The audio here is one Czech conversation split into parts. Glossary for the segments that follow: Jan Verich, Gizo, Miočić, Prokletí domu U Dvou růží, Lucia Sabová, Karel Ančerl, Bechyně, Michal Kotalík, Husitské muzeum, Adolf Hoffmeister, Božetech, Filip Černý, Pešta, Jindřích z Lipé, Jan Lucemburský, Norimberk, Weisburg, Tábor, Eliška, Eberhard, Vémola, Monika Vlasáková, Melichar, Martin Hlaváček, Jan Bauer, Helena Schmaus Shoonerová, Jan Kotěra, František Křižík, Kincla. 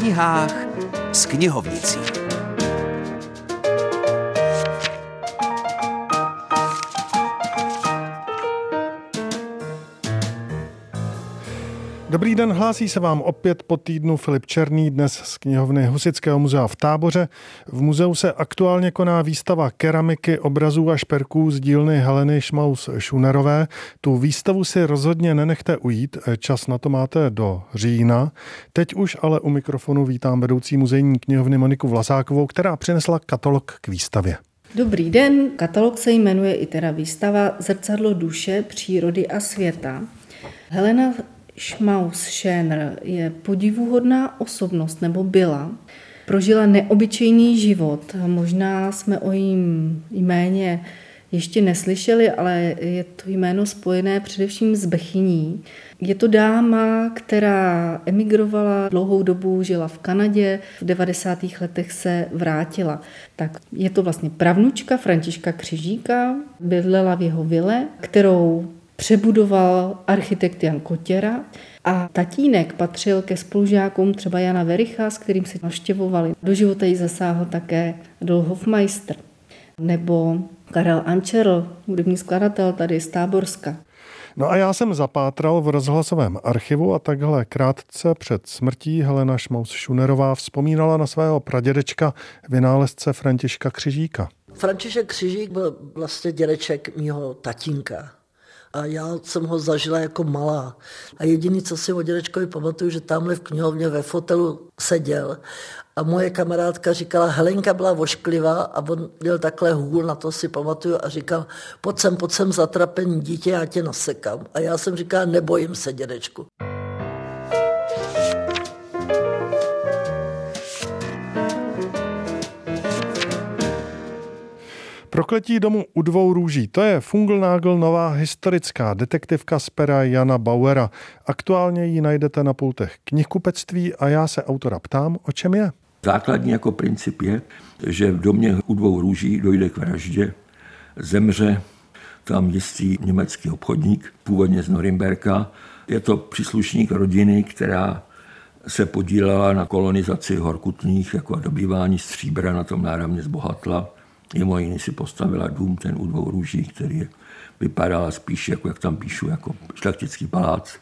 knihách s knihovnicí. Dobrý den, hlásí se vám opět po týdnu Filip Černý, dnes z knihovny Husitského muzea v Táboře. V muzeu se aktuálně koná výstava keramiky, obrazů a šperků z dílny Heleny Schmaus Shoonerové. Tu výstavu si rozhodně nenechte ujít, čas na to máte do října. Teď už ale u mikrofonu vítám vedoucí muzejní knihovny Moniku Vlasákovou, která přinesla katalog k výstavě. Dobrý den, katalog se jmenuje i teda výstava Zrcadlo duše, přírody a světa. Helena Schmaus Shoonerová je podivuhodná osobnost, nebo byla. Prožila neobyčejný život. Možná jsme o jejím jméně ještě neslyšeli, ale je to jméno spojené především s Bechyní. Je to dáma, která emigrovala, dlouhou dobu žila v Kanadě, v 90. letech se vrátila. Tak je to vlastně pravnučka Františka Křižíka, bydlela v jeho vile, kterou přebudoval architekt Jan Kotěra a tatínek patřil ke spolužákům třeba Jana Vericha, s kterým se navštěvovali. Do života ji zasáhl také Adolf Hoffmeister nebo Karel Ančerl, hudební skladatel tady z Táborska. No a já jsem zapátral v rozhlasovém archivu a takhle krátce před smrtí Helena Schmaus Shoonerová vzpomínala na svého pradědečka, vynálezce Františka Křižíka. František Křižík byl vlastně dědeček mýho tatínka. A já jsem ho zažila jako malá. A jediné, co si o dědečkovi pamatuju, že tamhle v knihovně ve fotelu seděl. A moje kamarádka říkala, Helenka byla vošklivá a on měl takhle hůl, na to si pamatuju, a říkal, pojď sem zatrapený dítě, já tě nasekám. A já jsem říkala, nebojím se, dědečku. Prokletí domu U dvou růží, to je funglnágl nová historická detektivka z pera Jana Bauera. Aktuálně ji najdete na pultech knihkupectví a já se autora ptám, o čem je. Základní jako princip je, že v domě U dvou růží dojde k vraždě, zemře tam jistý německý obchodník, původně z Norimberka. Je to příslušník rodiny, která se podílela na kolonizaci horkutných, jako dobývání stříbra, na tom náramně zbohatla. Mimo jiný si postavila dům, ten U dvou růží, který vypadal spíš, jako jak tam píšu, jako šlechtický palác.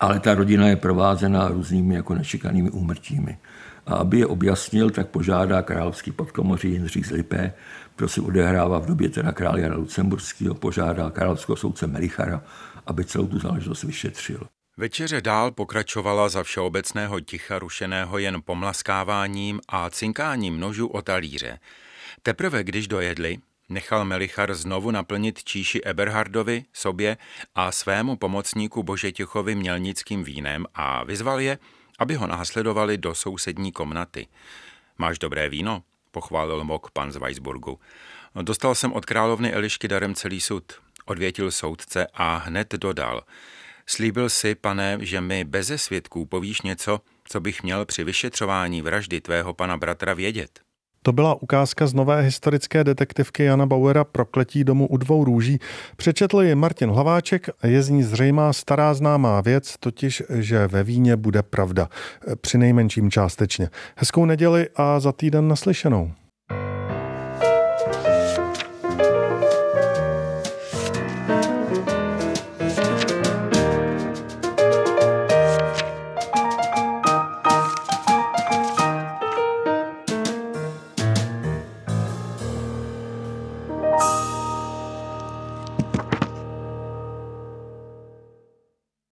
Ale ta rodina je provázená různými jako nečekanými úmrtími. A aby je objasnil, tak požádá královský podkomoří Jindřích z Lipé, který se odehrává v době teda krále Jana Lucemburského, požádá královského soudce Melichara, aby celou tu záležitost vyšetřil. Večeře dál pokračovala za všeobecného ticha rušeného jen pomlaskáváním a cinkáním nožů o talíře. Teprve když dojedli, nechal Melichar znovu naplnit číši Eberhardovi, sobě a svému pomocníku Božetechovi mělnickým vínem a vyzval je, aby ho následovali do sousední komnaty. Máš dobré víno, pochválil mok pan z Weisburgu. Dostal jsem od královny Elišky darem celý sud, odvětil soudce a hned dodal. Slíbil si, pane, že mi beze svědků povíš něco, co bych měl při vyšetřování vraždy tvého pana bratra vědět. To byla ukázka z nové historické detektivky Jana Bauera Prokletí domu U dvou růží. Přečetl ji Martin Hlaváček a je z ní zřejmá stará známá věc, totiž, že ve víně bude pravda. Přinejmenším částečně. Hezkou neděli a za týden naslyšenou.